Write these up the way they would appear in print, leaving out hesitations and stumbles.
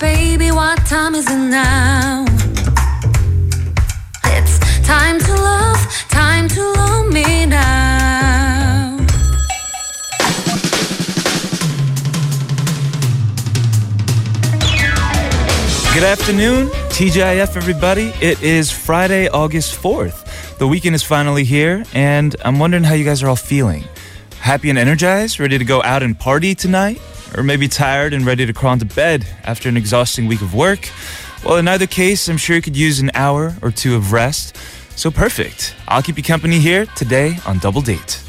baby, what time is it now? It's time to love me now. Good afternoon, TGIF everybody. It is Friday, August 4th. The weekend is finally here, and I'm wondering how you guys are all feeling. Happy and energized, ready to go out and party tonight? Or maybe tired and ready to crawl into bed after an exhausting week of work? Well, in either case, I'm sure you could use an hour or two of rest. So perfect. I'll keep you company here today on Double Date.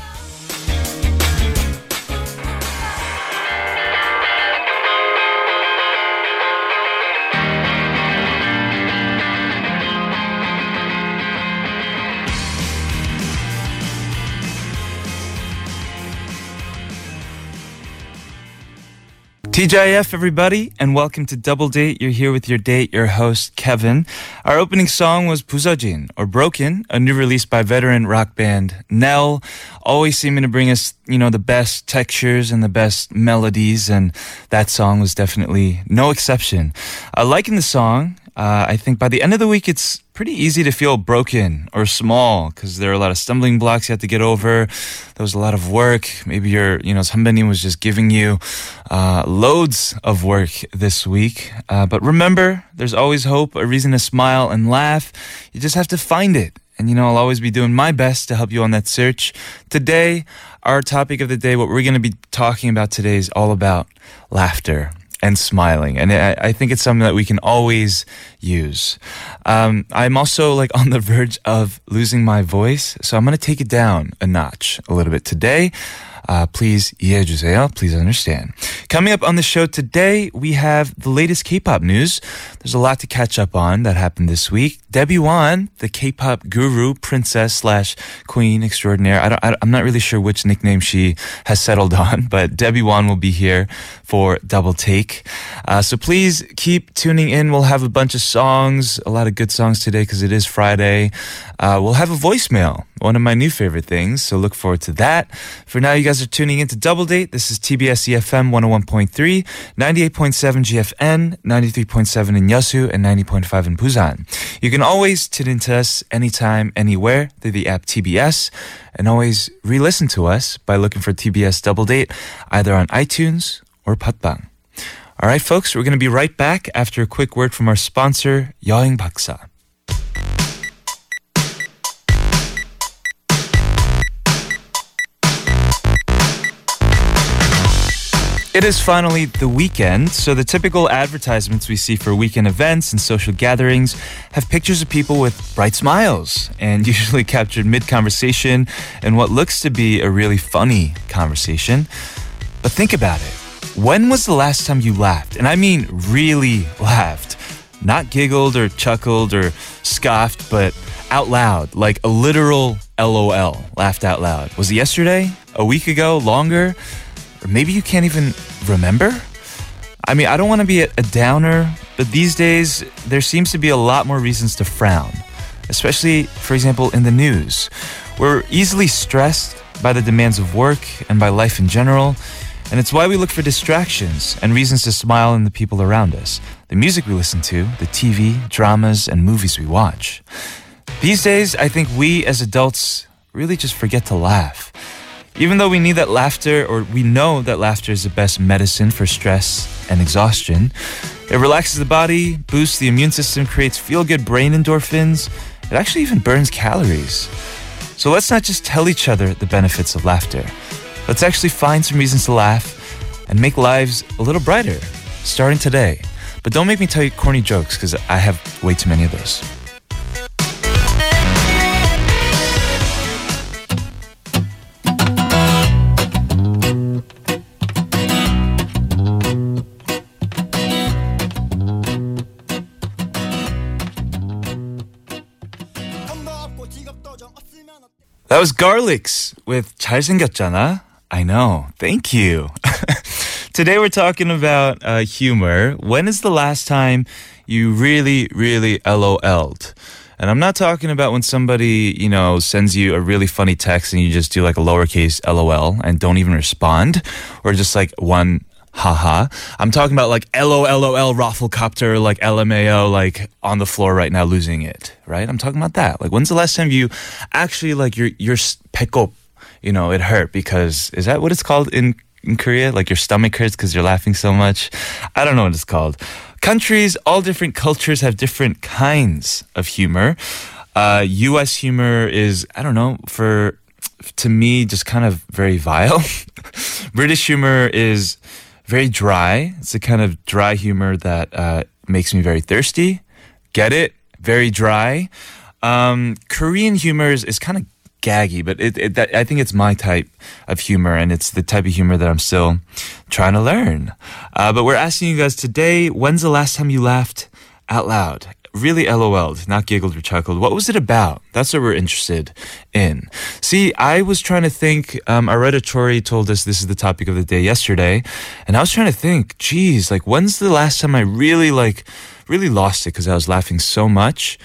TGIF everybody, and welcome to Double Date. You're here with your date, your host, Kevin. Our opening song was 부서진, or Broken, a new release by veteran rock band Nell, always seeming to bring us, you know, the best textures and the best melodies, and that song was definitely no exception. Liking the song, I think by the end of the week, it's pretty easy to feel broken or small because there are a lot of stumbling blocks you have to get over. There was a lot of work. Maybe your, 선배님 was just giving you loads of work this week. But remember, there's always hope, a reason to smile and laugh. You just have to find it. And, I'll always be doing my best to help you on that search. Today, our topic of the day, what we're going to be talking about today is all about laughter and smiling. And I think it's something that we can always use. I'm also on the verge of losing my voice, so I'm going to take it down a notch a little bit today. Please 이해해 주세요. Please understand. Coming up on the show today, we have the latest K-pop news. There's a lot to catch up on that happened this week. Debbie Won, the K-pop guru, princess / queen extraordinaire. I'm not really sure which nickname she has settled on, but Debbie Won will be here for Double Take. So please keep tuning in. We'll have a bunch of songs, a lot of good songs today because it is Friday. We'll have a voicemail, one of my new favorite things. So look forward to that. For now, you guys are tuning into Double Date. This is TBS EFM 101.3, 98.7 GFN, 93.7 in Yeosu, and 90.5 in Busan. You can always tune into us anytime, anywhere through the app TBS, and always re-listen to us by looking for TBS Double Date either on iTunes or 팟빵. All right, folks, we're going to be right back after a quick word from our sponsor, 여행 박사. It is finally the weekend, so the typical advertisements we see for weekend events and social gatherings have pictures of people with bright smiles and usually captured mid-conversation and what looks to be a really funny conversation. But think about it. When was the last time you laughed? And I mean really laughed. Not giggled or chuckled or scoffed, but out loud, like a literal LOL, laughed out loud. Was it yesterday? A week ago? Longer? Or maybe you can't even remember? I mean, I don't want to be a downer, but these days, there seems to be a lot more reasons to frown, especially, for example, in the news. We're easily stressed by the demands of work and by life in general, and it's why we look for distractions and reasons to smile in the people around us, the music we listen to, the TV, dramas, and movies we watch. These days, I think we as adults really just forget to laugh. Even though we know that laughter is the best medicine for stress and exhaustion. It relaxes the body, boosts the immune system, creates feel-good brain endorphins. It actually even burns calories. So let's not just tell each other the benefits of laughter. Let's actually find some reasons to laugh and make lives a little brighter, starting today. But don't make me tell you corny jokes, because I have way too many of those. That was Garlics with 잘생겼잖아. I know. Thank you. Today we're talking about humor. When is the last time you really, really LOL'd? And I'm not talking about when somebody, sends you a really funny text and you just do a lowercase LOL and don't even respond. Or just one Haha. I'm talking about like LOLOL Rafflecopter, like LMAO, like on the floor right now losing it, right? I'm talking about that. Like, when's the last time you actually like your 배꼽, you know, it hurt because, is that what it's called in Korea? Like your stomach hurts because you're laughing so much? I don't know what it's called. Countries, all different cultures have different kinds of humor. U.S. humor is, I don't know, to me, just kind of very vile. British humor is very dry. It's a kind of dry humor that makes me very thirsty. Get it? Very dry. Korean humor is kind of gaggy, but I think it's my type of humor, and it's the type of humor that I'm still trying to learn. But we're asking you guys today, when's the last time you laughed out loud? Really LOL'd, not giggled or chuckled. What was it about? That's what we're interested in. See, I was trying to think, our editor Tori told us this is the topic of the day yesterday, and I was trying to think, geez, like, when's the last time I really lost it because I was laughing so much?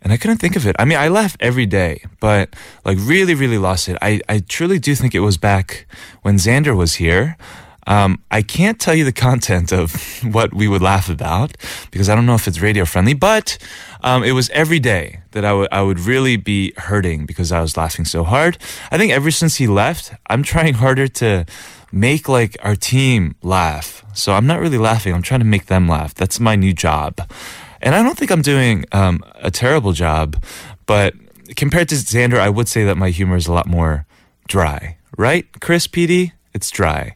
And I couldn't think of it. I mean, I laugh every day, but like really lost it. I truly do think it was back when Xander was here. I can't tell you the content of what we would laugh about because I don't know if it's radio friendly, but it was every day that I would really be hurting because I was laughing so hard. I think ever since he left, I'm trying harder to make like our team laugh. So I'm not really laughing. I'm trying to make them laugh. That's my new job. And I don't think I'm doing a terrible job, but compared to Xander, I would say that my humor is a lot more dry. Right, Chris, PD? It's dry.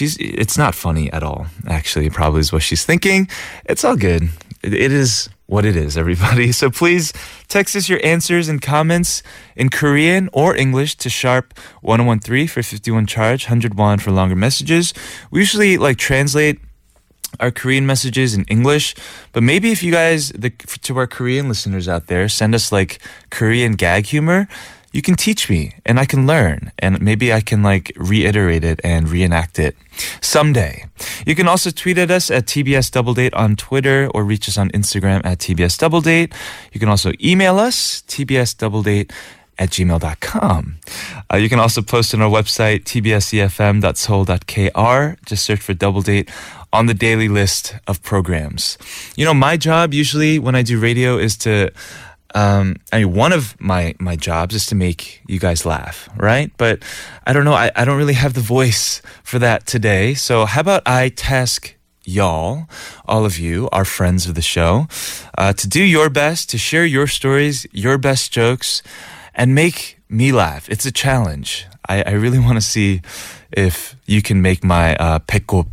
It's not funny at all, actually, probably is what she's thinking. It's all good. It is what it is, everybody. So please text us your answers and comments in Korean or English to #1013 for 51 charge, 100 won for longer messages. We usually like translate our Korean messages in English, but maybe if you guys, to our Korean listeners out there, send us like Korean gag humor, you can teach me and I can learn and maybe I can like reiterate it and reenact it someday. You can also tweet at us at TBS Doubledate on Twitter or reach us on Instagram at TBS Doubledate. You can also email us tbsdoubledate@gmail.com. You can also post on our website tbsefm.soul.kr. Just search for Doubledate on the daily list of programs. You know, my job usually when I do radio is to one of my jobs is to make you guys laugh, right? But I don't know, I don't really have the voice for that today. So how about I task y'all, all of you, our friends of the show, to do your best, to share your stories, your best jokes, and make me laugh. It's a challenge. I really want to see if you can make my 배꼽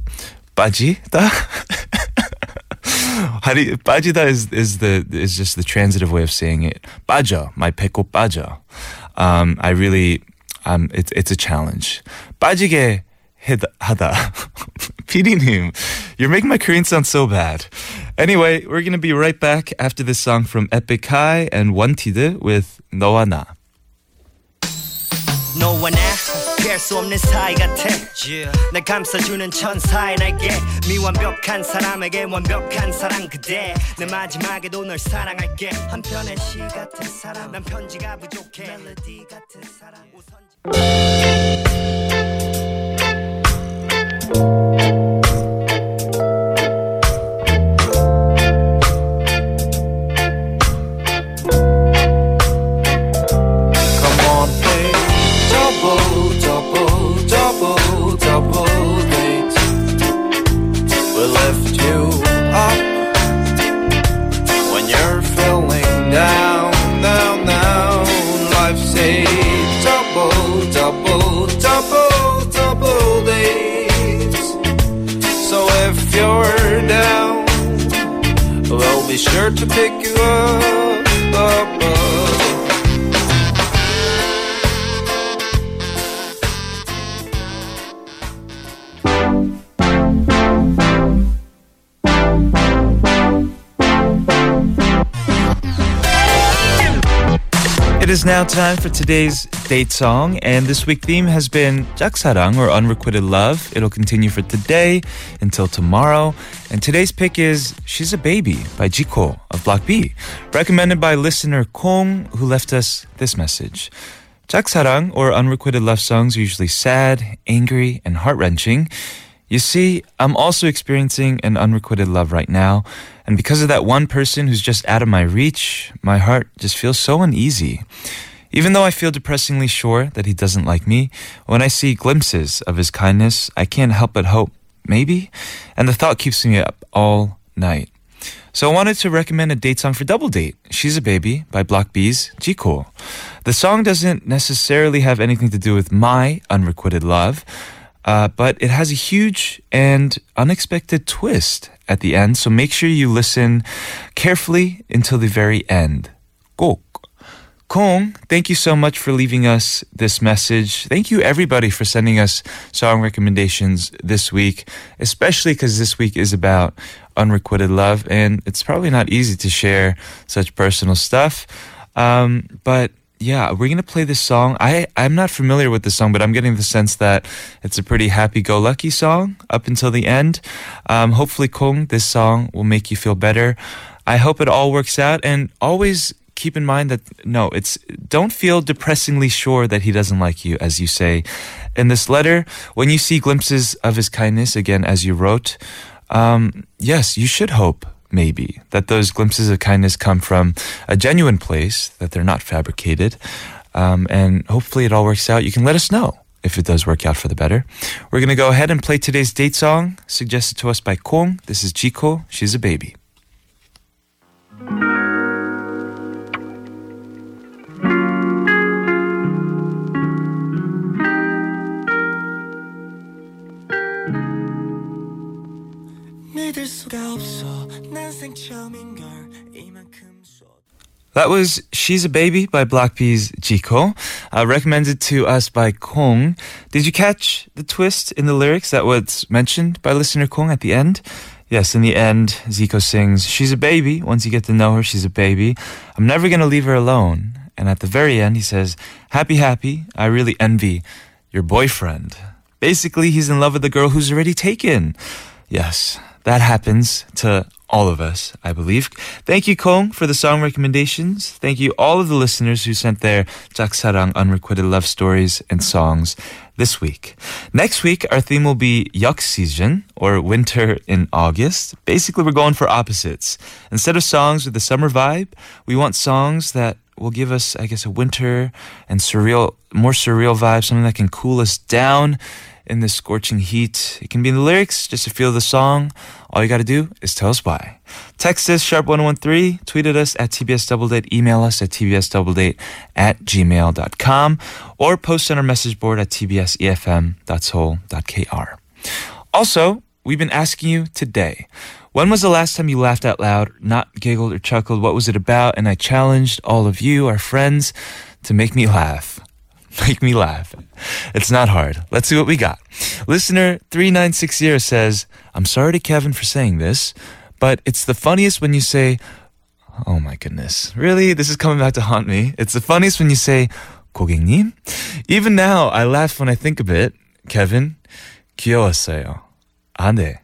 빠지다. 빠지다 is just the transitive way of saying it. 빠져, my 배꼽 빠져. It's a challenge. 빠지게 하다. PD님, you're making my Korean sound so bad. Anyway, we're gonna be right back after this song from Epik High and 원티드 with 너와 나. 너와 나 피할 수 없는 사이 같아 날 감싸주는 천사의 날개 미완벽한 사람에게 완벽한 사랑 그대 내 마지막에도 널 사랑할게 한편의 시 같은 사람 난 편지가 부족해 멜로디 같은 사람 우선지 Be sure to pick you up. It is now time for today's date song, and this week's theme has been 짝사랑 or unrequited love. It'll continue for today until tomorrow. And today's pick is She's a Baby by Zico of Block B, recommended by listener Kong, who left us this message. 짝사랑 or unrequited love songs are usually sad, angry, and heart-wrenching. You see, I'm also experiencing an unrequited love right now, and because of that one person who's just out of my reach, my heart just feels so uneasy. Even though I feel depressingly sure that he doesn't like me, when I see glimpses of his kindness, I can't help but hope, maybe? And the thought keeps me up all night. So I wanted to recommend a date song for Double Date, She's a Baby by Block B's Zico. The song doesn't necessarily have anything to do with my unrequited love, but it has a huge and unexpected twist at the end, so make sure you listen carefully until the very end. 꼭. Kong, thank you so much for leaving us this message. Thank you, everybody, for sending us song recommendations this week, especially because this week is about unrequited love, and it's probably not easy to share such personal stuff. But yeah, we're going to play this song. I'm not familiar with this song, but I'm getting the sense that it's a pretty happy-go-lucky song up until the end. Hopefully, Kong, this song will make you feel better. I hope it all works out, and always keep in mind that, don't feel depressingly sure that he doesn't like you, as you say in this letter. When you see glimpses of his kindness, again, as you wrote, yes, you should hope, maybe, that those glimpses of kindness come from a genuine place, that they're not fabricated. And hopefully it all works out. You can let us know if it does work out for the better. We're going to go ahead and play today's date song, suggested to us by Kong. This is Zico, She's a Baby. That was She's a Baby by Block B's Zico, recommended to us by Kong. Did you catch the twist in the lyrics that was mentioned by listener Kong at the end? Yes, in the end, Zico sings, she's a baby. Once you get to know her, she's a baby. I'm never going to leave her alone. And at the very end, he says, happy, I really envy your boyfriend. Basically, he's in love with the girl who's already taken. Yes, that happens to all of us, I believe. Thank you, Kong, for the song recommendations. Thank you all of the listeners who sent their 짝사랑 unrequited love stories and songs this week. Next week, our theme will be Yeok Season, or winter in August. Basically, we're going for opposites. Instead of songs with the summer vibe, we want songs that will give us, I guess, a winter and more surreal vibe, something that can cool us down in the scorching heat. It can be in the lyrics, just to feel the song. All you got to do is tell us why. Text us, #1013, tweet at us at TBSDoubleDate, email us at tbsdoubledate@gmail.com, or post on our message board at tbsefm.soul.kr. Also, we've been asking you today, when was the last time you laughed out loud, not giggled or chuckled? What was it about? And I challenged all of you, our friends, to make me laugh. It's not hard. Let's see what we got. Listener 3960 says, I'm sorry to Kevin for saying this, but it's the funniest when you say, oh my goodness, really? This is coming back to haunt me. It's the funniest when you say, 고객님? Even now, I laugh when I think of it. Kevin, 귀여웠어요. 아, 네.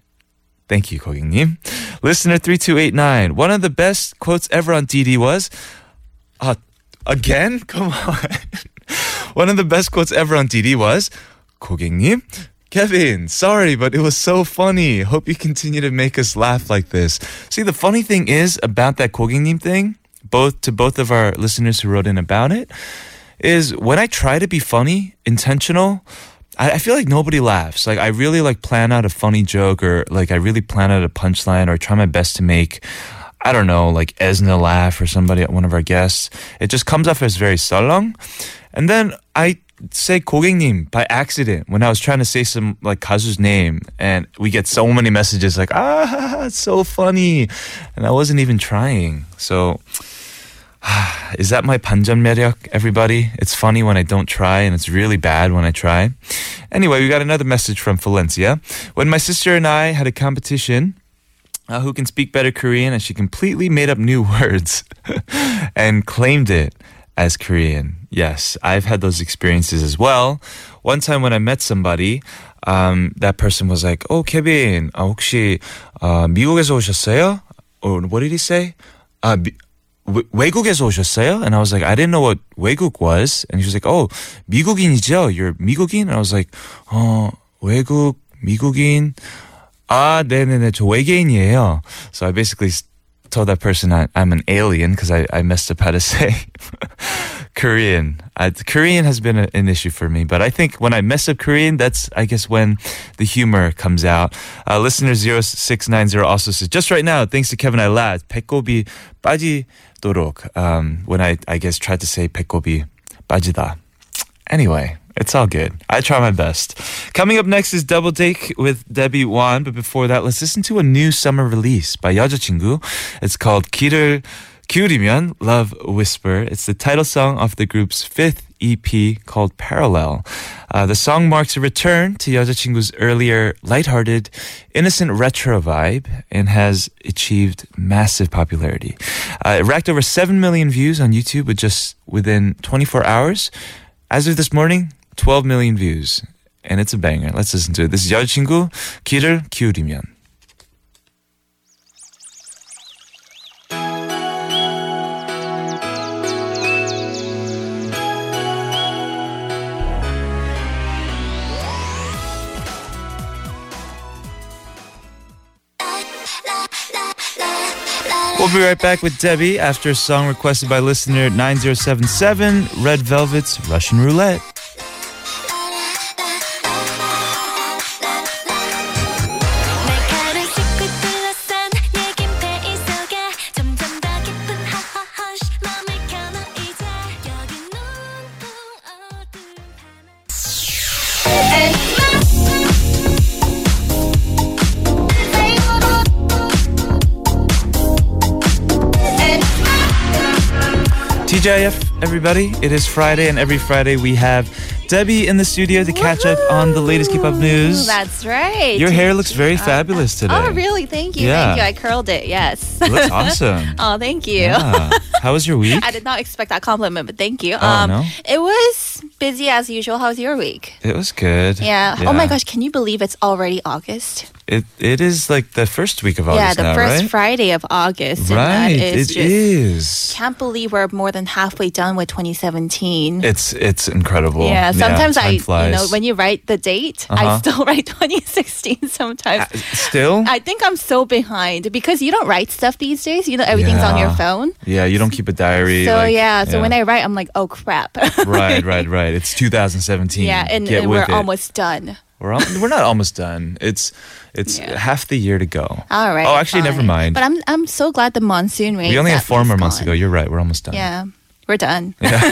Thank you, 고객님. Listener 3289, one of the best quotes ever on DD was, again? Come on. One of the best quotes ever on DD was, 고객님, Kevin, sorry, but it was so funny. Hope you continue to make us laugh like this. See, the funny thing is about that 고객님 thing, both of our listeners who wrote in about it, is when I try to be funny, intentional, I feel like nobody laughs. Like, I really plan out a funny joke, or I really plan out a punchline, or try my best to make, I don't know, Esna laugh, or somebody, one of our guests. It just comes off as very 썰렁. And then I say 고객님 by accident when I was trying to say some 가수's name, and we get so many messages it's so funny, and I wasn't even trying. So is that my 반전 매력, everybody? It's funny when I don't try, and it's really bad when I try. Anyway, we got another message from Valencia. When my sister and I had a competition, who can speak better Korean, and she completely made up new words and claimed it as Korean. Yes, I've had those experiences as well. One time when I met somebody, that person was like, oh, Kevin, 혹시 미국에서 오셨어요? Or what did he say? 외국에서 오셨어요? And I was like, I didn't know what 외국 was. And she was like, oh, 미국인이죠? You're 미국인? And I was like, 외국 미국인. 아, 네네네. 저 외계인이에요. So I basically told that person I'm an alien because I messed up how to say Korean. Korean has been an issue for me, but I think when I mess up Korean, that's, I guess, when the humor comes out. Listener 0690 also says, just right now, thanks to Kevin, I lied. 배꼽이 빠지도록. When I guess, tried to say 배꼽이 빠지다. Anyway. It's all good. I try my best. Coming up next is Double Take with Debbie Won. But before that, let's listen to a new summer release by 여자친구. It's called 귀를 기울이면 Love Whisper. It's the title song of the group's fifth EP called Parallel. The song marks a return to 여자친구's earlier lighthearted, innocent retro vibe and has achieved massive popularity. It racked over 7 million views on YouTube within 24 hours. As of this morning, 12 million views, and it's a banger. Let's listen to it. This is 여자친구, 귀를 기울이면. We'll be right back with Debbie after a song requested by listener 9077, Red Velvet's Russian Roulette. TJF, everybody. It is Friday, and every Friday we have Debbie in the studio to catch up on the latest K-pop news. That's right. Your hair looks very fabulous today. Oh, really? Thank you. Yeah. Thank you. I curled it, yes. It looks awesome. Oh, thank you. Yeah. How was your week? I did not expect that compliment, but thank you. Oh, no? It was busy as usual. How was your week? It was good. Yeah. Oh, my gosh. Can you believe it's already August? It is like the first week of August now, right? Yeah, the first Friday of August. Right, and that is it is. Can't believe we're more than halfway done with 2017. It's incredible. Yeah, sometimes time flies. When you write the date, I still write 2016 sometimes. Still? I think I'm so behind because you don't write stuff these days. Everything's on your phone. Yeah, you don't keep a diary. So when I write, I'm like, oh, crap. Right. It's 2017. Yeah, and we're almost done. We're not almost done. It's half the year to go. All right. Oh, actually, never mind. But I'm so glad the monsoon rain. We only had 4 more months to go. You're right. We're almost done. Yeah, we're done. Yeah.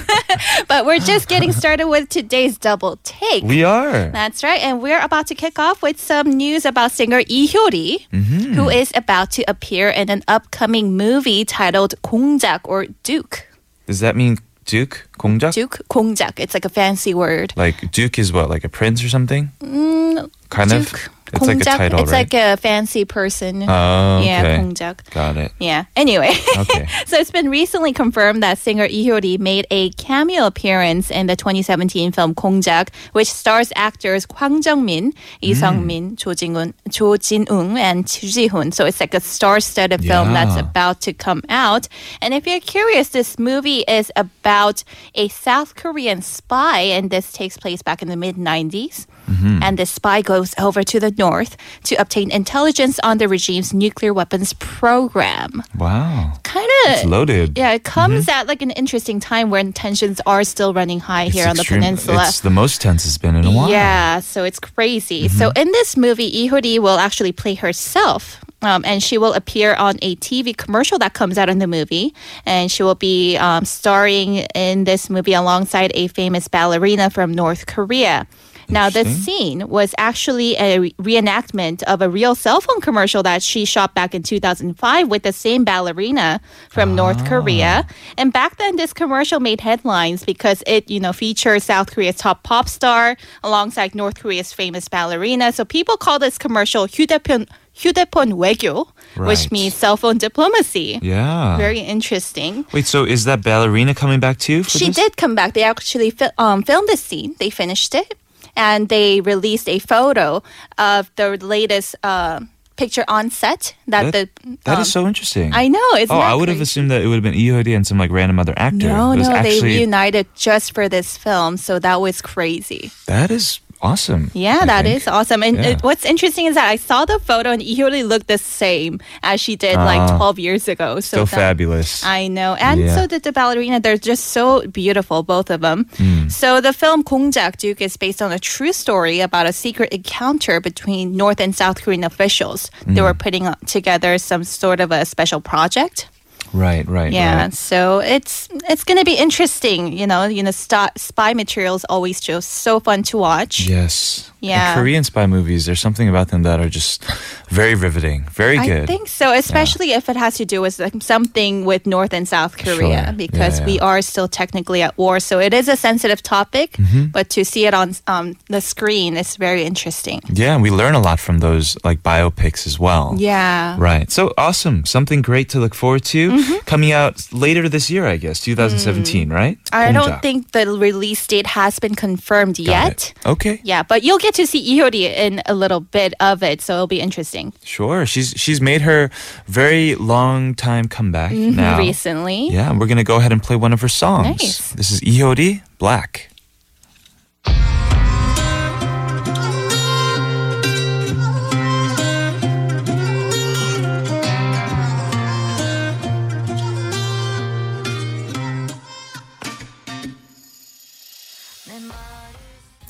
But we're just getting started with today's Double Take. We are. That's right. And we're about to kick off with some news about singer Lee Hyo-ri, who is about to appear in an upcoming movie titled Gongjak or Duke. Does that mean? Duke? Gongjak? Duke? Gongjak. It's like a fancy word. Like Duke is what? Like a prince or something? Kind of? It's Gongjak, like a title, it's right? It's like a fancy person. Oh, okay. Yeah, Gongjak. Got it. Yeah. Anyway. Okay. So it's been recently confirmed that singer Lee Hyo-ri made a cameo appearance in the 2017 film Gongjak, which stars actors Hwang Jung-min, Lee Seung-min, Jo Jin-woong, and Joo Ji-hoon. So it's like a star-studded film that's about to come out. And if you're curious, this movie is about a South Korean spy, and this takes place back in the mid-90s. And the spy goes over to the north to obtain intelligence on the regime's nuclear weapons program. Wow. Kind of. It's loaded. Yeah, it comes at like an interesting time when tensions are still running high here on the peninsula. It's the most tense it's been in a while. Yeah, so it's crazy. So in this movie, Lee Hyo-ri will actually play herself. And she will appear on a TV commercial that comes out in the movie. And she will be starring in this movie alongside a famous ballerina from North Korea. Now, this scene was actually a reenactment of a real cell phone commercial that she shot back in 2005 with the same ballerina from North Korea. And back then, this commercial made headlines because it, featured South Korea's top pop star alongside North Korea's famous ballerina. So people call this commercial 휴대폰 외교, which means cell phone diplomacy. Yeah. Very interesting. Wait, so is that ballerina coming back too? She did come back. They actually filmed this scene. They finished it. And they released a photo of the latest picture on set. That is so interesting. I know. I would have assumed that it would have been Lee Hyo-ri and some like random other actor. No, they reunited just for this film, so that was crazy. That is awesome. Yeah, that is awesome. And what's interesting is that I saw the photo and Lee Hyo-ri looked the same as she did like 12 years ago. So fabulous. I know. And so did the ballerina. They're just so beautiful, both of them. So the film Gongjak is based on a true story about a secret encounter between North and South Korean officials. They were putting together some sort of a special project. Right. Yeah, right. So it's going to be interesting. You know, spy material is always just so fun to watch. Yes. Yeah. And Korean spy movies, there's something about them that are just very riveting, very good. I think so, especially if it has to do with like, something with North and South Korea because we are still technically at war. So it is a sensitive topic, but to see it on the screen is very interesting. Yeah, and we learn a lot from those like biopics as well. Yeah. Right. So awesome. Something great to look forward to. Coming out later this year, I guess, 2017, right? I don't think the release date has been confirmed yet. Okay. Yeah, but you'll get to see Lee Hyo-ri in a little bit of it, so it'll be interesting. Sure. She's made her very long time comeback now. Recently. Yeah, and we're going to go ahead and play one of her songs. Nice. This is Lee Hyo-ri, Black.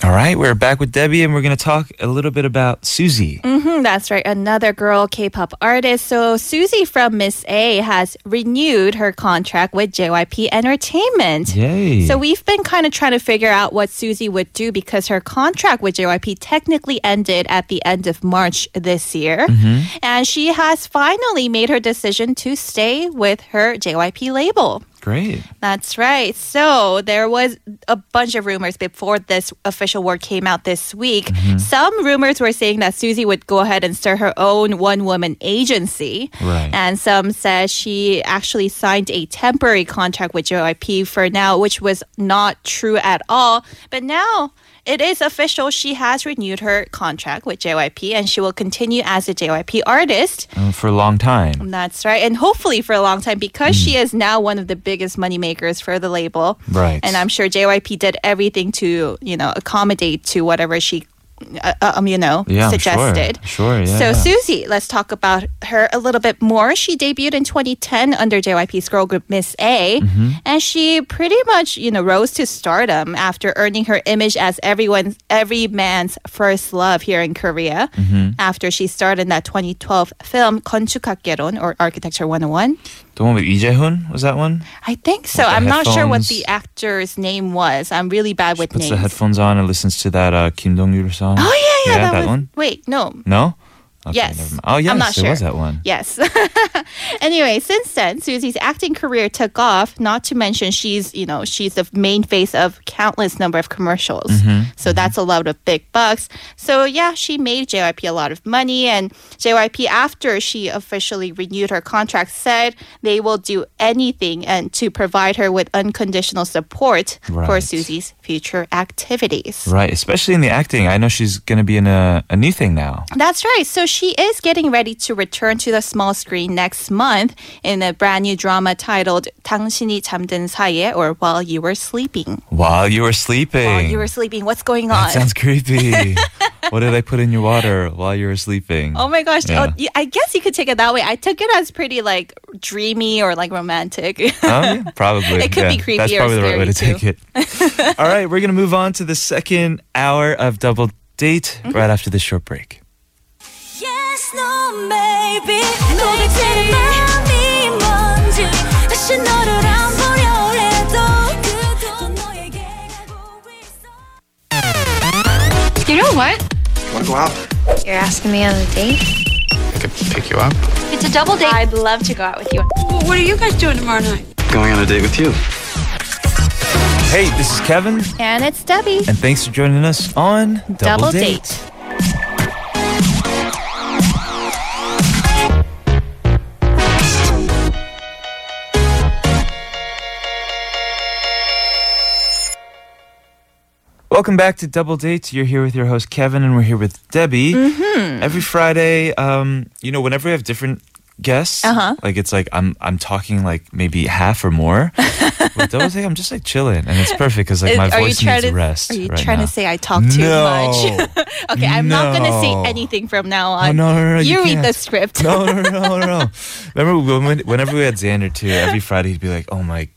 All right, we're back with Debbie, and we're going to talk a little bit about Suzy. That's right, another girl K-pop artist. So Suzy from Miss A has renewed her contract with JYP Entertainment. Yay! So we've been kind of trying to figure out what Suzy would do because her contract with JYP technically ended at the end of March this year. And she has finally made her decision to stay with her JYP label. Great. That's right. So there was a bunch of rumors before this official word came out this week. Some rumors were saying that Suzy would go ahead and start her own one-woman agency. Right. And some said she actually signed a temporary contract with JYP for now, which was not true at all. But now it is official. She has renewed her contract with JYP and she will continue as a JYP artist. For a long time. That's right. And hopefully for a long time because she is now one of the biggest moneymakers for the label. Right. And I'm sure JYP did everything to, you know, accommodate to whatever she suggested. Sure, yeah. So Suzy, let's talk about her a little bit more. She debuted in 2010 under JYP's girl group Miss A, and she pretty much, you know, rose to stardom after earning her image as every man's first love here in Korea. After she starred in that 2012 film 건축학개론 or Architecture 101. The one with Lee Jae-hun, was that one? I think so. I'm not sure what the actor's name was. I'm really bad with names. She puts the headphones on and listens to that Kim Dong-yul song. Oh, yeah. That one? Wait, no. No? Okay, yes. Oh, yes. I'm not sure. It was that one. Yes. Anyway, since then, Suzy's acting career took off, not to mention she's the main face of countless number of commercials. So that's a lot of big bucks. So yeah, she made JYP a lot of money, and JYP, after she officially renewed her contract, said they will do anything and to provide her with unconditional support for Suzy's future activities. Right, especially in the acting. I know she's going to be in a new thing now. That's right. So she is getting ready to return to the small screen next month in a brand new drama titled 당신이 잠든 사이에 or While You Were Sleeping. While You Were Sleeping. While You Were Sleeping. What's going on? That sounds creepy. What did I put in your water while you were sleeping? Oh my gosh. Yeah. Oh, I guess you could take it that way. I took it as pretty like dreamy or like romantic. Probably. It could be creepy. That's probably the right way to take it. All right, we're going to move on to the second hour of Double Date right after this short break. Yes, no, maybe. You know what? Want to go out? You're asking me on a date? I could pick you up. It's a double date. I'd love to go out with you. What are you guys doing tomorrow night? Going on a date with you. Hey, this is Kevin. And it's Debbie. And thanks for joining us on Double Date. Welcome back to Double Date. You're here with your host, Kevin, and we're here with Debbie. Every Friday, you know, whenever we have different guests, like it's like I'm talking like maybe half or more. With those, I'm just like chilling, and it's perfect because like my voice needs rest. Are you trying to say I talk too much? Okay, I'm not gonna say anything from now on. No, you read the script. No. Remember whenever we had Xander too, every Friday he'd be like, "Oh my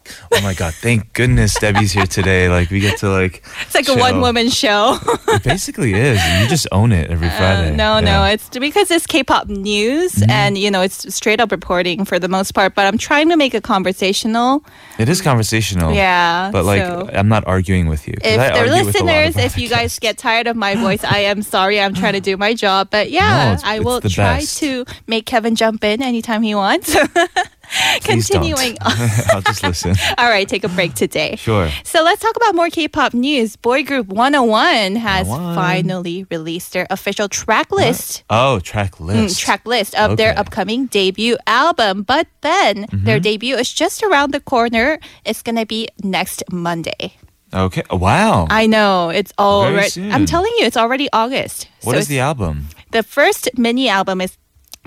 god, thank goodness Debbie's here today. Like we get to like." It's like chill. A one-woman show. It basically is. You just own it every Friday. No, it's because it's K-pop news, and you know it's straight up reporting for the most part. But I'm trying to make it conversational. It is conversational. Yeah. But like, so I'm not arguing with you. If you guys get tired of my voice, I am sorry. I'm trying to do my job. But yeah, I will try to make Kevin jump in anytime he wants. Continuing on. I'll just listen. All right, take a break today. Sure. So let's talk about more K-pop news. Boy group 101 has finally released their official track list. Track list of their upcoming debut album. But then their debut is just around the corner. It's going to be next Monday. Okay. Wow. I know. It's already. I'm telling you, it's already August. What is the album? The first mini album is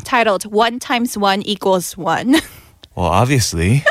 titled 1 × 1 = 1. Well, obviously.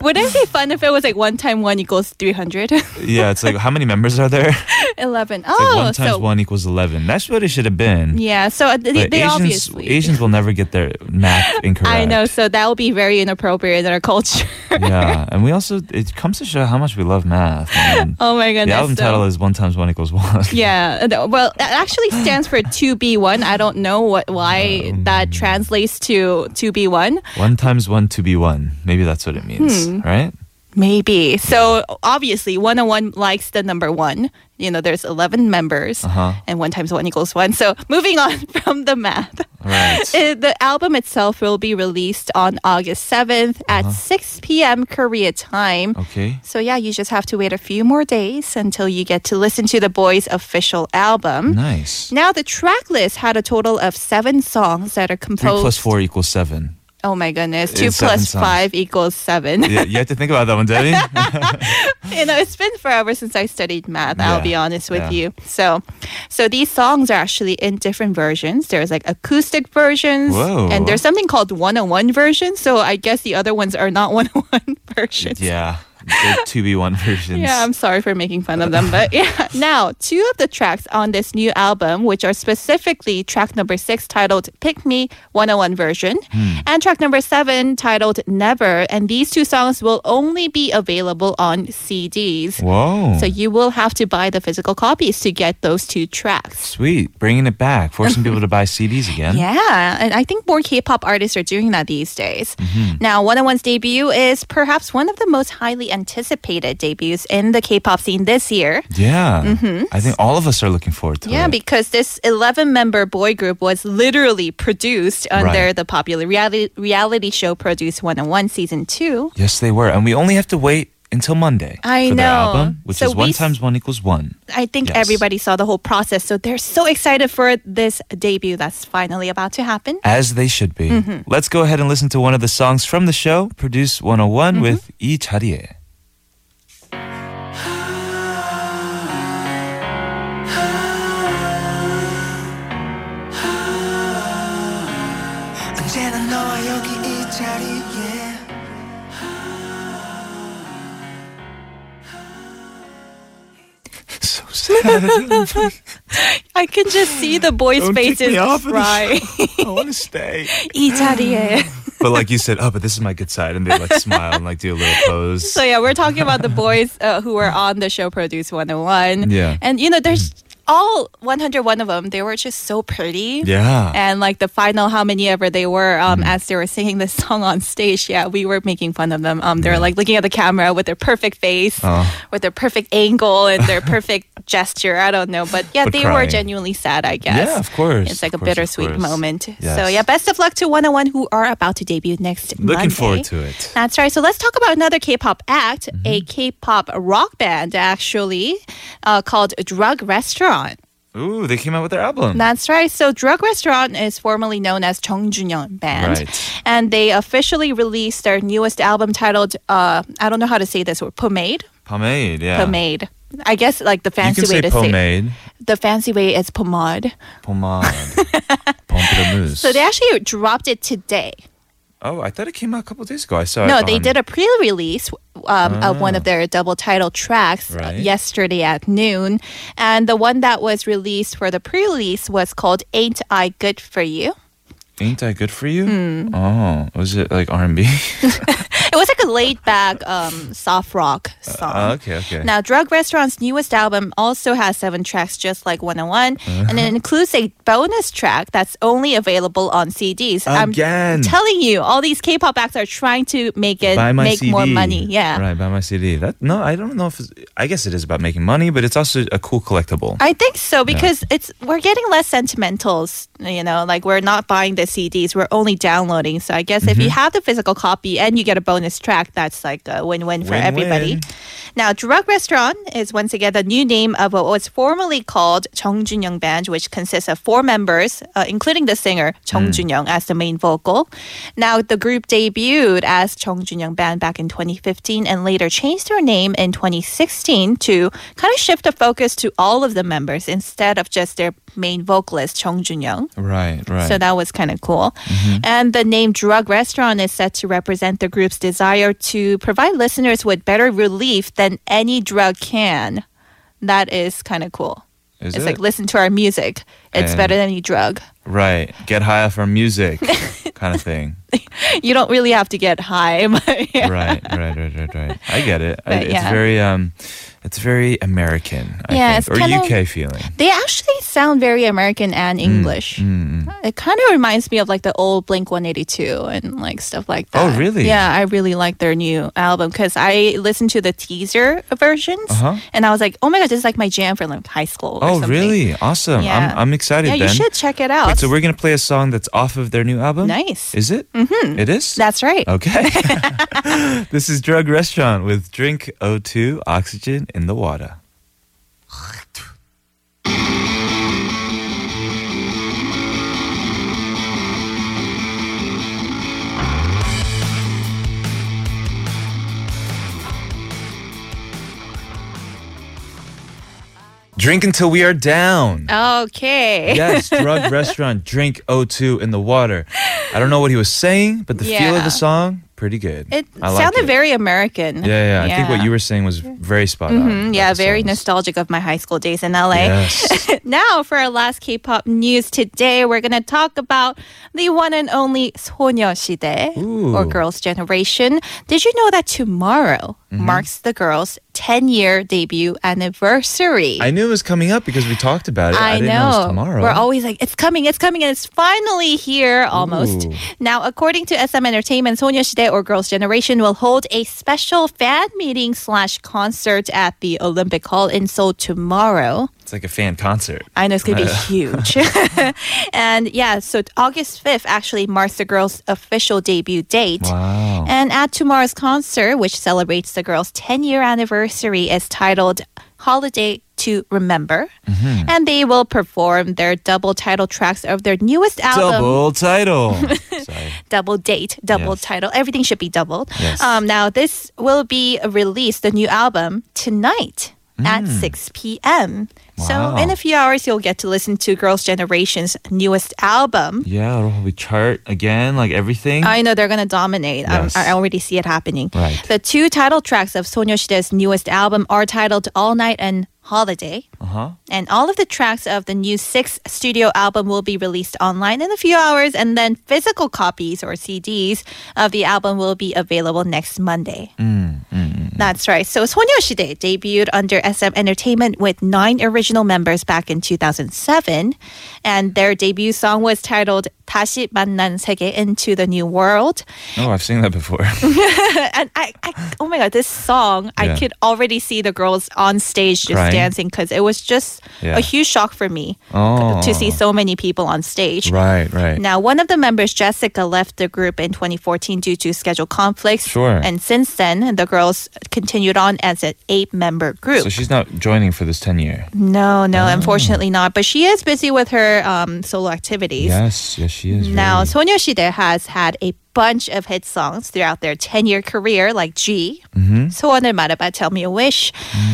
Wouldn't it be fun if it was like 1 × 1 = 300? Yeah, it's like how many members are there? 11. It's like 1 × 1 = 11. That's what it should have been. Yeah, so Asians will never get their math incorrect. I know, so that will be very inappropriate in our culture. Yeah, and we also, it comes to show how much we love math. I mean, oh my goodness. The album title is 1 × 1 = 1. Yeah, well, it actually stands for 2B1. I don't know why that translates to 2B1. 1 × 1 = 1. Maybe that's what it means, right? Maybe. So obviously 101 likes the number 1. You know, there's 11 members and 1 × 1 = 1. So moving on from the math. Right. The album itself will be released on August 7th at 6 p.m. Korea time. Okay. So yeah, you just have to wait a few more days until you get to listen to the boys' official album. Nice. Now the track list had a total of 7 songs that are composed. 3 + 4 = 7. Oh my goodness. 2 + 5 = 7. You have to think about that one, Debbie. You know, it's been forever since I studied math. I'll be honest with you. So these songs are actually in different versions. There's like acoustic versions. Whoa. And there's something called 101 version. So I guess the other ones are not 101 versions. Yeah. The 2B1 versions. Yeah, I'm sorry for making fun of them. But yeah, now 2 of the tracks on this new album, which are specifically track number 6 titled Pick Me 101 version and track number 7 titled Never. And these 2 songs will only be available on CDs. Whoa. So you will have to buy the physical copies to get those 2 tracks. Sweet. Bringing it back. Forcing people to buy CDs again. Yeah. And I think more K-pop artists are doing that these days. Now, 101's debut is perhaps one of the most highly anticipated debuts in the K-pop scene this year. Yeah. I think all of us are looking forward to it. Yeah, because this 11-member boy group was literally produced under the popular reality show Produce 101 Season 2. Yes, they were. And we only have to wait until Monday for their album, which is 1 × 1 = 1. I think everybody saw the whole process, so they're so excited for this debut that's finally about to happen. As they should be. Let's go ahead and listen to one of the songs from the show, Produce 101 with 이 자리에. I can just see the boys' faces cry. I want to stay. 이 자리에. But like you said, but this is my good side, and they like smile and like do a little pose. So yeah, we're talking about the boys who were on the show Produce 101. Yeah, and you know there's. All 101 of them, they were just so pretty. Yeah. And like the final, how many ever they were as they were singing this song on stage, we were making fun of them. They were like looking at the camera with their perfect face, with their perfect angle and their perfect gesture. I don't know. But yeah, but they were genuinely sad, I guess. Yeah, of course. It's like a bittersweet moment. Yes. So yeah, best of luck to 101 who are about to debut next Monday. Looking forward to it. That's right. So let's talk about another K-pop act, a K-pop rock band actually called Drug Restaurant. Ooh, they came out with their album. That's right. So Drug Restaurant is formerly known as Jung Joon Young Band. Right. And they officially released their newest album titled, I don't know how to say this word, Pomade? Pomade, yeah. Pomade. I guess like the fancy way to pomade. Say pomade. The fancy way is pomade. Pomade. Pomade. So they actually dropped it today. Oh, I thought it came out a couple of days ago. I saw it. No, they did a pre-release of one of their double title tracks yesterday at noon. And the one that was released for the pre-release was called Ain't I Good For You. Ain't I Good For You? Oh, was it like R&B? It was like a laid-back soft rock song. Okay. Now, Drug Restaurant's newest album also has 7 tracks just like 101, and it includes a bonus track that's only available on CDs. Again. I'm telling you, all these K-pop acts are trying to make CD. More money. Yeah. Right, buy my CD. I don't know if I guess it is about making money, but it's also a cool collectible. I think so, because we're getting less sentimentals, you know, like we're not buying the CDs, we're only downloading. So I guess if you have the physical copy and you get a bonus track, that's like a win-win for everybody. Now, Drug Restaurant is once again the new name of what was formerly called Jung Joon Young Band, which consists of 4 members, including the singer Jung Joon Young as the main vocal. Now, the group debuted as Jung Joon Young Band back in 2015 and later changed their name in 2016 to kind of shift the focus to all of the members instead of just their main vocalist Jung Joon Young. Right. So that was kind of cool. And the name Drug Restaurant is said to represent the group's desire to provide listeners with better relief than any drug can. That is kind of cool. It's like, listen to our music. It's better than any drug. Right. Get high off our music kind of thing. You don't really have to get high. But yeah. Right. I get it. It's very... It's very American, I think, or UK feeling. They actually sound very American and English. It kind of reminds me of like the old Blink-182 and like stuff like that. Oh, really? Yeah, I really like their new album because I listened to the teaser versions and I was like, oh my God, this is like my jam from like high school or something. Oh, really? Awesome. Yeah. I'm excited then. Yeah, you should check it out. Wait, so we're going to play a song that's off of their new album? Nice. Is it? Mm-hmm. It is? That's right. Okay. This is Drug Restaurant with Drink O2 Oxygen in the Water. Drink until we are down. Okay. Yes, Drug Restaurant, Drink O2 in the Water. I don't know what he was saying, but the feel of the song, pretty good. It sounded very American. Yeah. I think what you were saying was very spot on. Yeah, very nostalgic of my high school days in LA. Yes. Now, for our last K-pop news today, we're going to talk about the one and only 소녀시대, or Girls' Generation. Did you know that tomorrow marks the girls' 10-year debut anniversary? I knew it was coming up because we talked about it. I didn't know it was tomorrow. We're always like, it's coming, and it's finally here, almost. Now, according to SM Entertainment, 소녀시대 or Girls' Generation will hold a special fan meeting / concert at the Olympic Hall in Seoul tomorrow. It's like a fan concert. I know, it's going to be huge. So August 5th actually marks the girls' official debut date. Wow. And at tomorrow's concert, which celebrates the girls' 10-year anniversary, is titled Holiday to Remember. And they will perform their double title tracks of their newest album. Double title. Sorry. Double date, double title. Everything should be doubled. Yes. Now, this will be released, the new album, tonight at 6 p.m. Wow. So in a few hours, you'll get to listen to Girls' Generation's newest album. Yeah, it'll probably chart again, like everything. I know, they're going to dominate. Yes. I already see it happening. Right. The 2 title tracks of 소녀시대's newest album are titled All Night and Holiday. And all of the tracks of the new 6th studio album will be released online in a few hours, and then physical copies or CDs of the album will be available next Monday. That's right. So 소녀시대 debuted under SM Entertainment with 9 original members back in 2007, and their debut song was titled 다시 만난 세계, Into the New World. Oh, I've seen that before. And oh my God, this song, I could already see the girls on stage just dancing, because it was just a huge shock for me to see so many people on stage. Right. Now, one of the members, Jessica, left the group in 2014 due to schedule conflicts. Sure. And since then, the girls continued on as an 8-member group. So she's not joining for this 10-year? No, unfortunately not. But she is busy with her solo activities. Yes, she is. Now, 소녀시대 has had a bunch of hit songs throughout their 10-year career, like G, 소원을 말해봐, Tell Me a Wish,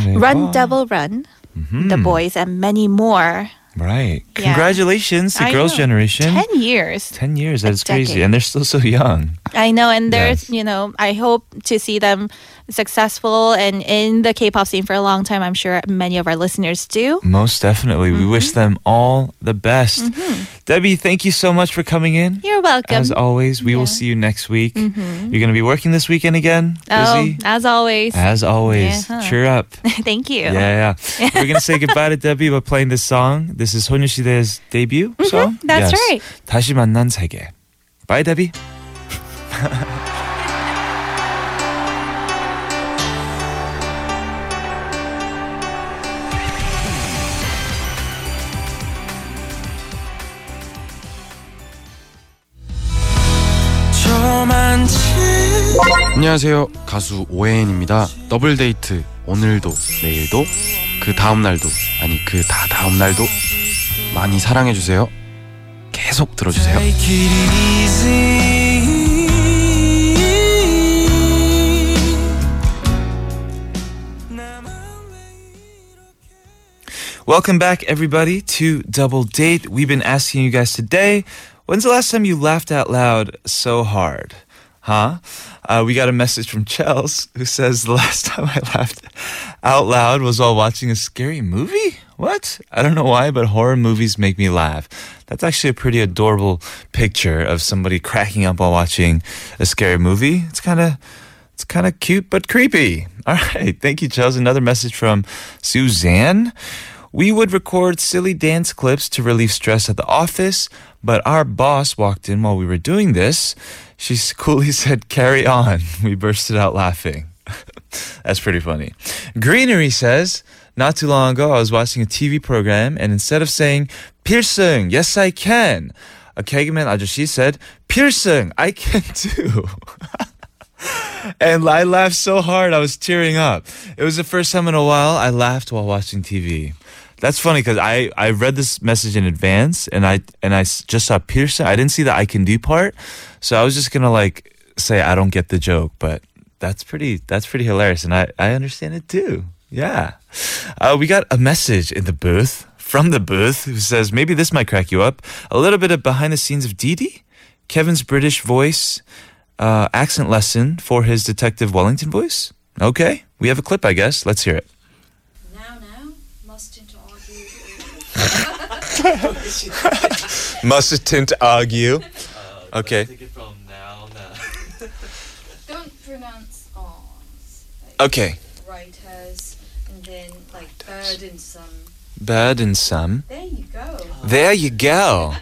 Run Double Run, The Boys, and many more. Right. Congratulations to Girls' Generation. 10 years. 10 years. That's crazy. And they're still so young. I know. And there's, you know, I hope to see them successful and in the K-pop scene for a long time. I'm sure many of our listeners do. Most definitely. Mm-hmm. We wish them all the best. Mm-hmm. Debbie, thank you so much for coming in. You're welcome. As always, we will see you next week. Mm-hmm. You're going to be working this weekend again? Busy? Oh, as always. As always. Yeah, huh. Cheer up. Thank you. Yeah. We're going to say goodbye to Debbie by playing this song. This is 소녀시대's debut song. That's right. 다시 만난 세계. Bye, Debbie. 안녕하세요. 가수 오혜인입니다. 더블데이트 오늘도 내일도 그 다음날도 아니 그 다음날도 많이 사랑해주세요. 계속 들어주세요. Welcome back everybody to Double Date. We've been asking you guys today, when's the last time you laughed out loud so hard? Huh? We got a message from Chels who says the last time I laughed out loud was while watching a scary movie? What? I don't know why, but horror movies make me laugh. That's actually a pretty adorable picture of somebody cracking up while watching a scary movie. It's kind of cute but creepy. All right. Thank you, Chels. Another message from Suzanne. We would record silly dance clips to relieve stress at the office, but our boss walked in while we were doing this. She coolly said, "Carry on." We bursted out laughing. That's pretty funny. Greenery says, not too long ago, I was watching a TV program, and instead of saying, "필승, yes I can," a 개그맨 아저씨 said, "필승, I can too." And I laughed so hard, I was tearing up. It was the first time in a while I laughed while watching TV. That's funny because I read this message in advance and I just saw Pearson. I didn't see the I can do part. So I was just going to like say I don't get the joke, but that's pretty hilarious. And I understand it too. Yeah. We got a message in the booth from the booth who says, maybe this might crack you up. A little bit of behind the scenes of Didi, Kevin's British voice, accent lesson for his Detective Wellington voice. Okay. We have a clip, I guess. Let's hear it. Must attempt to argue. Okay. Take it from now. Don't pronounce arms. Like, okay. Writers and then like burdensome. Burdensome. There you go. There you go.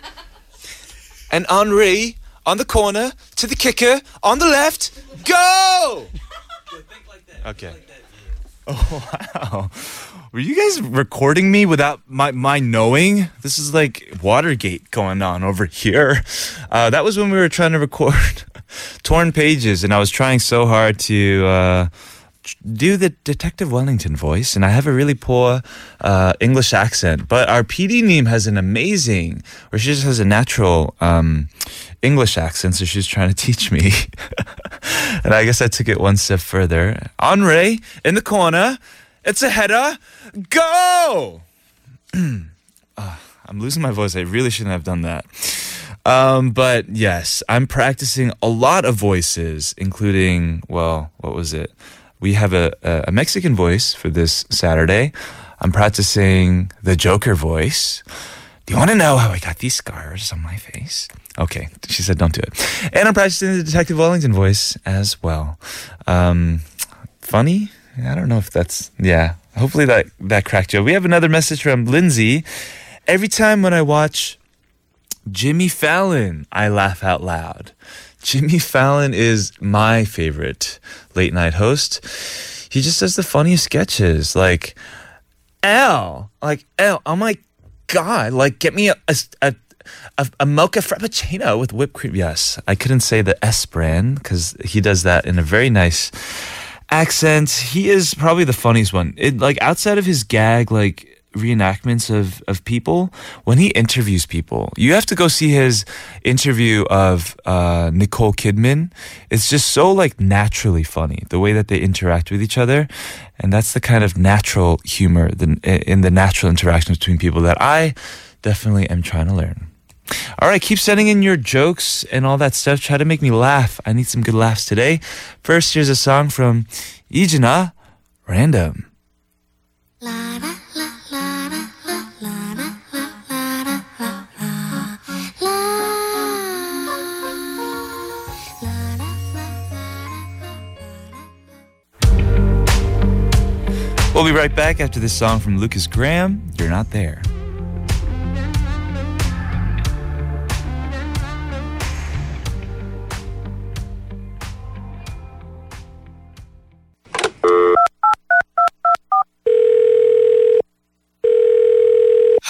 And Henri on the corner to the kicker on the left. Go. Yeah, think like that. Okay. Think like that. Oh wow. Were you guys recording me without my knowing? This is like Watergate going on over here. That was when we were trying to record Torn Pages, and I was trying so hard to do the Detective Wellington voice, and I have a really poor English accent. But our PD Neem has an amazing, or she just has a natural English accent, so she's trying to teach me. And I guess I took it one step further. Henri in the corner. It's a header. Go! I'm losing my voice. I really shouldn't have done that. But yes, I'm practicing a lot of voices, including, well, what was it? We have a Mexican voice for this Saturday. I'm practicing the Joker voice. Do you want to know how I got these scars on my face? Okay. She said don't do it. And I'm practicing the Detective Wellington voice as well. Funny? I don't know if that's... Yeah. Hopefully that cracked you. We have another message from Lindsay. Every time when I watch Jimmy Fallon, I laugh out loud. Jimmy Fallon is my favorite late night host. He just does the funniest sketches. Like, L. Oh my God. Like, get me a mocha frappuccino with whipped cream. Yes. I couldn't say the S brand because he does that in a very nice... accent. He is probably the funniest one. Outside of his gag, like reenactments of people. When he interviews people, you have to go see his interview of Nicole Kidman. It's just so like naturally funny, the way that they interact with each other. And that's the kind of natural humor in the natural interaction between people that I definitely am trying to learn. All right, keep sending in your jokes and all that stuff. Try to make me laugh. I need some good laughs today. First, here's a song from Ijina, Random. We'll be right back after this song from Lucas Graham, You're Not There.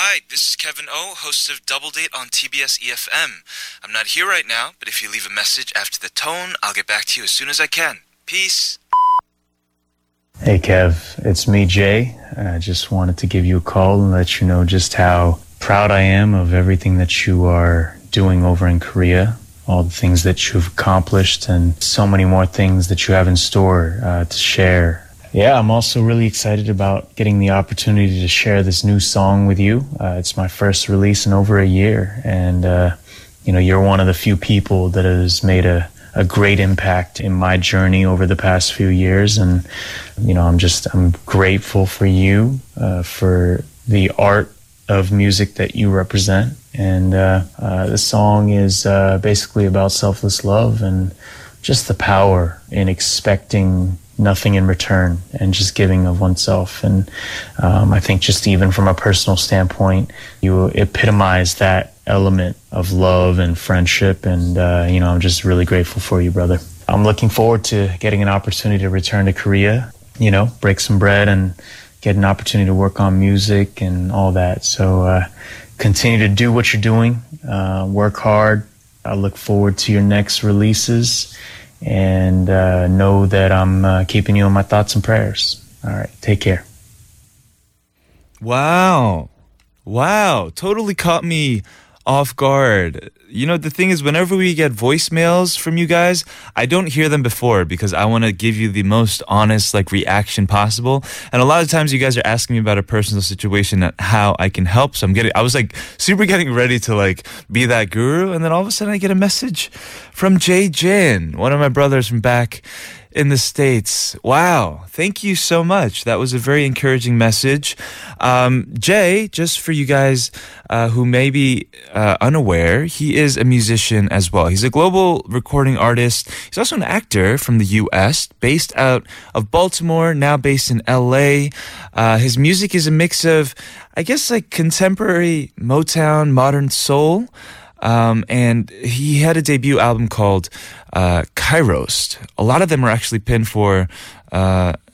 Hi, this is Kevin O, host of Double Date on TBS EFM. I'm not here right now, but if you leave a message after the tone, I'll get back to you as soon as I can. Peace. Hey Kev, it's me Jay. I just wanted to give you a call and let you know just how proud I am of everything that you are doing over in Korea. All the things that you've accomplished and so many more things that you have in store to share. Yeah, I'm also really excited about getting the opportunity to share this new song with you. It's my first release in over a year, and you know, you're one of the few people that has made a great impact in my journey over the past few years. And, you know, I'm grateful for you, for the art of music that you represent. And the song is basically about selfless love and just the power in expecting nothing in return and just giving of oneself. And I think just even from a personal standpoint, you epitomize that element of love and friendship, and you know, I'm just really grateful for you, brother. I'm looking forward to getting an opportunity to return to Korea, you know, break some bread and get an opportunity to work on music and all that. So continue to do what you're doing, work hard. I look forward to your next releases, and know that I'm keeping you in my thoughts and prayers. All right, take care. Wow, totally caught me off guard. You know, the thing is, whenever we get voicemails from you guys, I don't hear them before because I want to give you the most honest like reaction possible. And a lot of times you guys are asking me about a personal situation and how I can help. So I was super getting ready to like be that guru. And then all of a sudden I get a message from Jay Jin, one of my brothers from back in the States. Wow. Thank you so much. That was a very encouraging message. Jay, just for you guys who may be unaware, he is a musician as well. He's a global recording artist. He's also an actor from the U.S., based out of Baltimore, now based in L.A. His music is a mix of, I guess, like contemporary Motown, modern soul. And he had a debut album called Kairos. A lot of them are actually pinned for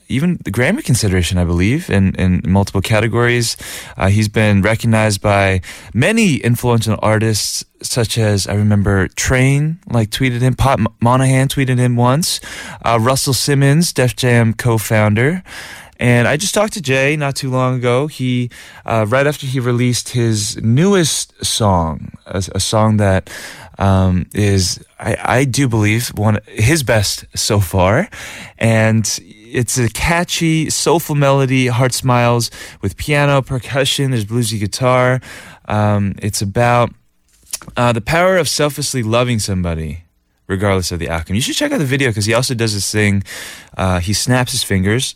even the Grammy consideration, I believe, in multiple categories. He's been recognized by many influential artists, such as, I remember, Train, like, tweeted him. Pat Monahan tweeted him once. Russell Simmons, Def Jam co-founder. And I just talked to Jay not too long ago. He, right after he released his newest song, a song that is, I do believe, one his best so far. And it's a catchy, soulful melody, Heart Smiles, with piano, percussion, there's bluesy guitar. It's about the power of selflessly loving somebody, regardless of the outcome. You should check out the video because he also does this thing. He snaps his fingers.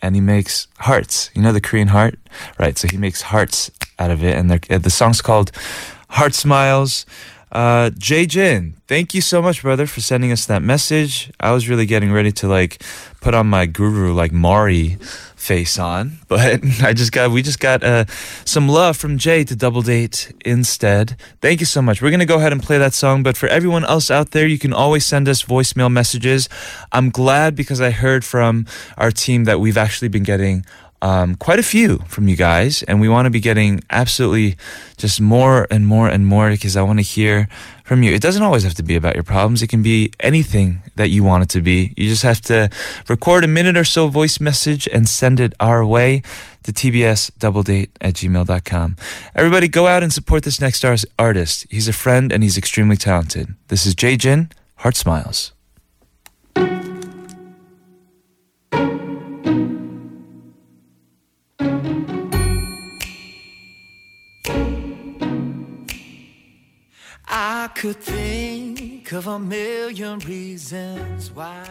And he makes hearts. You know the Korean heart? Right, so he makes hearts out of it. And the song's called Heart Smiles. Jay Jin, thank you so much, brother, for sending us that message. I was really getting ready to, like, put on my guru, like, Mari face on. But we just got some love from Jay to Double Date instead. Thank you so much. We're going to go ahead and play that song. But for everyone else out there, you can always send us voicemail messages. I'm glad because I heard from our team that we've actually been getting quite a few from you guys, and we want to be getting absolutely just more and more and more, because I want to hear from you. It doesn't always have to be about your problems. It can be anything that you want it to be. You just have to record a minute or so voice message and send it our way to tbsdoubledate@gmail.com. Everybody go out and support this next artist. He's a friend and he's extremely talented. This is Jay Jin, Heart Smiles. I could think of a million reasons why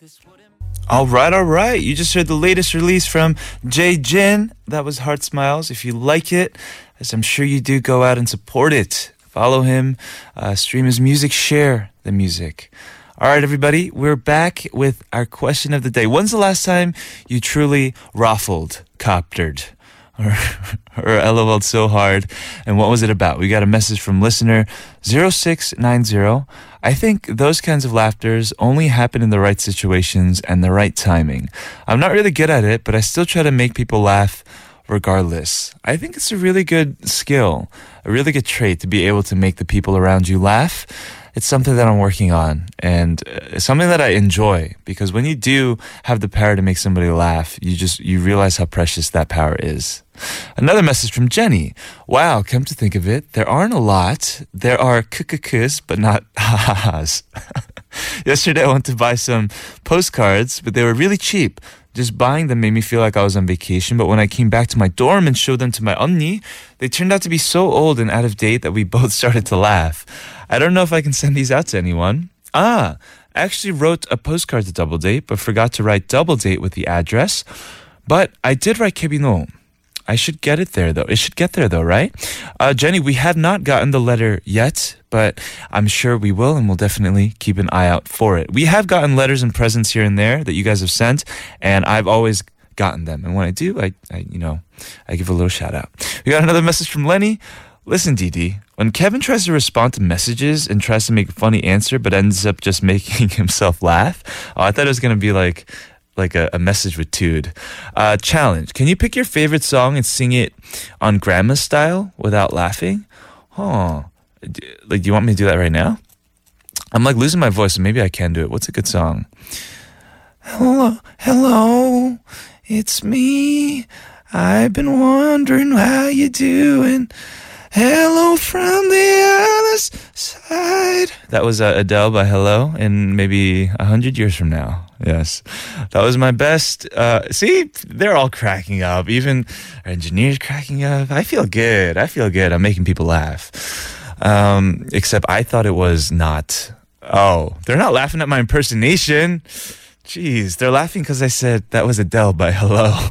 this wouldn't... All right. You just heard the latest release from Jay Jin. That was Heart Smiles. If you like it, as I'm sure you do, go out and support it. Follow him, stream his music, share the music. All right, everybody, we're back with our question of the day. When's the last time you truly raffled, coptered, or LOL'd so hard, and what was it about? We got a message from listener 0690. I think those kinds of laughters only happen in the right situations and the right timing. I'm not really good at it, but I still try to make people laugh regardless. I think it's a really good skill, a really good trait to be able to make the people around you laugh. It's something that I'm working on, and it's something that I enjoy, because when you do have the power to make somebody laugh, you realize how precious that power is. Another message from Jenny. Wow, come to think of it, there aren't a lot. There are kukukus, but not ha-ha-has. Yesterday I went to buy some postcards, but they were really cheap. Just buying them made me feel like I was on vacation, but when I came back to my dorm and showed them to my 언니, they turned out to be so old and out of date that we both started to laugh. I don't know if I can send these out to anyone. I actually wrote a postcard to Double Date, but forgot to write Double Date with the address. But I did write Kebino. I should get it there, though. It should get there, though, right? Jenny, we have not gotten the letter yet, but I'm sure we will, and we'll definitely keep an eye out for it. We have gotten letters and presents here and there that you guys have sent, and I've always gotten them. And when I do, I give a little shout out. We got another message from Lenny. Listen, Didi, when Kevin tries to respond to messages and tries to make a funny answer, but ends up just making himself laugh, I thought it was going to be like a message with Tude. Challenge. Can you pick your favorite song and sing it on grandma style without laughing? Do you want me to do that right now? I'm losing my voice, so maybe I can do it. What's a good song? Hello, it's me. I've been wondering how you doing. Hello from the other side. That was Adele by Hello, and maybe 100 years from now. Yes, that was my best. See, they're all cracking up. Even our engineer's cracking up. I feel good. I'm making people laugh. Except I thought it was not. Oh, they're not laughing at my impersonation. Jeez, they're laughing because I said that was Adele by Hello.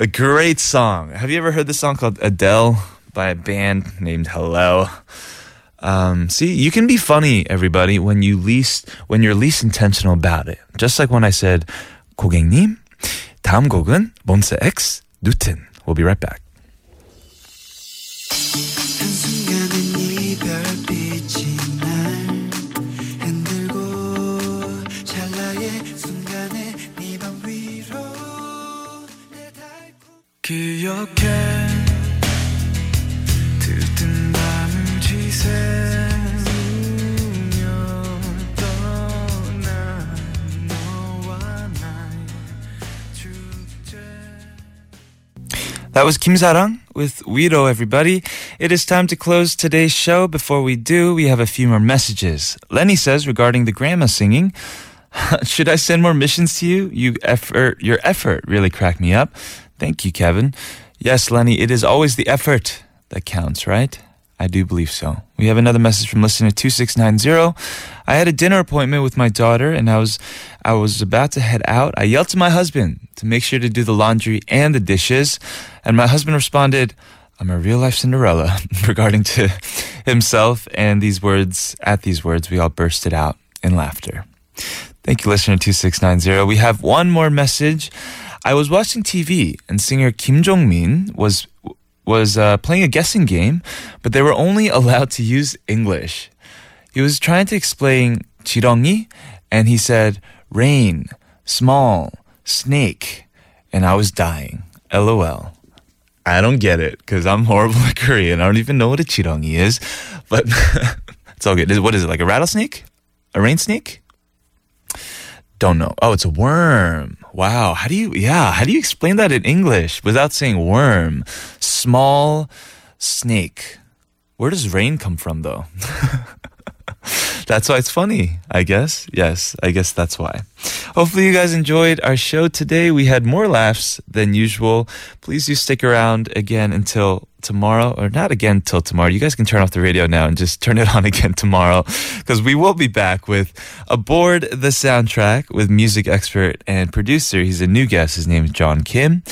A great song. Have you ever heard this song called Adele by a band named Hello? See, you can be funny, everybody, when you're least intentional about it. Just like when I said, 고객님, 다음 곡은 몬스 X, 누튼. We'll be right back. 기억해 들뜬 밤을 지새우며 떠난 너와 나의 축제. That was Kim Sarang with Wiro, everybody. It is time to close today's show. Before we do, we have a few more messages. Lenny says, regarding the grandma singing, should I send more missions to you? Your effort really cracked me up. Thank you, Kevin. Yes, Lenny, it is always the effort that counts, right? I do believe so. We have another message from listener 2690. I had a dinner appointment with my daughter, and I was about to head out. I yelled to my husband to make sure to do the laundry and the dishes, and my husband responded, I'm a real-life Cinderella, regarding to himself, and at these words, we all bursted out in laughter. Thank you, listener 2690. We have one more message. I was watching TV, and singer Kim Dong-yul was playing a guessing game, but they were only allowed to use English. He was trying to explain 지렁이, and he said rain, small, snake, and I was dying. LOL. I don't get it because I'm horrible at Korean. I don't even know what a chirongi is, but it's all good. What is it, like a rattlesnake? A rain snake? Don't know. Oh, it's a worm. Wow. How do you explain that in English without saying worm? Small snake. Where does rain come from, though? That's why it's funny, I guess. Yes, I guess that's why. Hopefully you guys enjoyed our show today. We had more laughs than usual. Please do stick around again until tomorrow, or not again till tomorrow. You guys can turn off the radio now and just turn it on again tomorrow, because we will be back with Aboard the Soundtrack with music expert and producer. He's a new guest. His name is John Kim.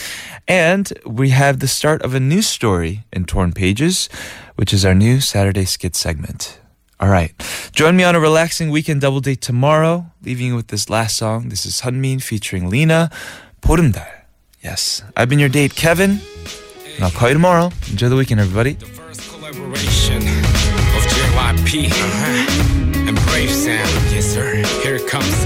And we have the start of a new story in Torn Pages, which is our new Saturday skit segment. All right. Join me on a relaxing weekend double date tomorrow, leaving you with this last song. This is Hunmin featuring Lena, 보름달. Yes. I've been your date, Kevin. And I'll call you tomorrow. Enjoy the weekend, everybody. The first collaboration of JYP and Brave Sound. Yes, sir. Here it comes.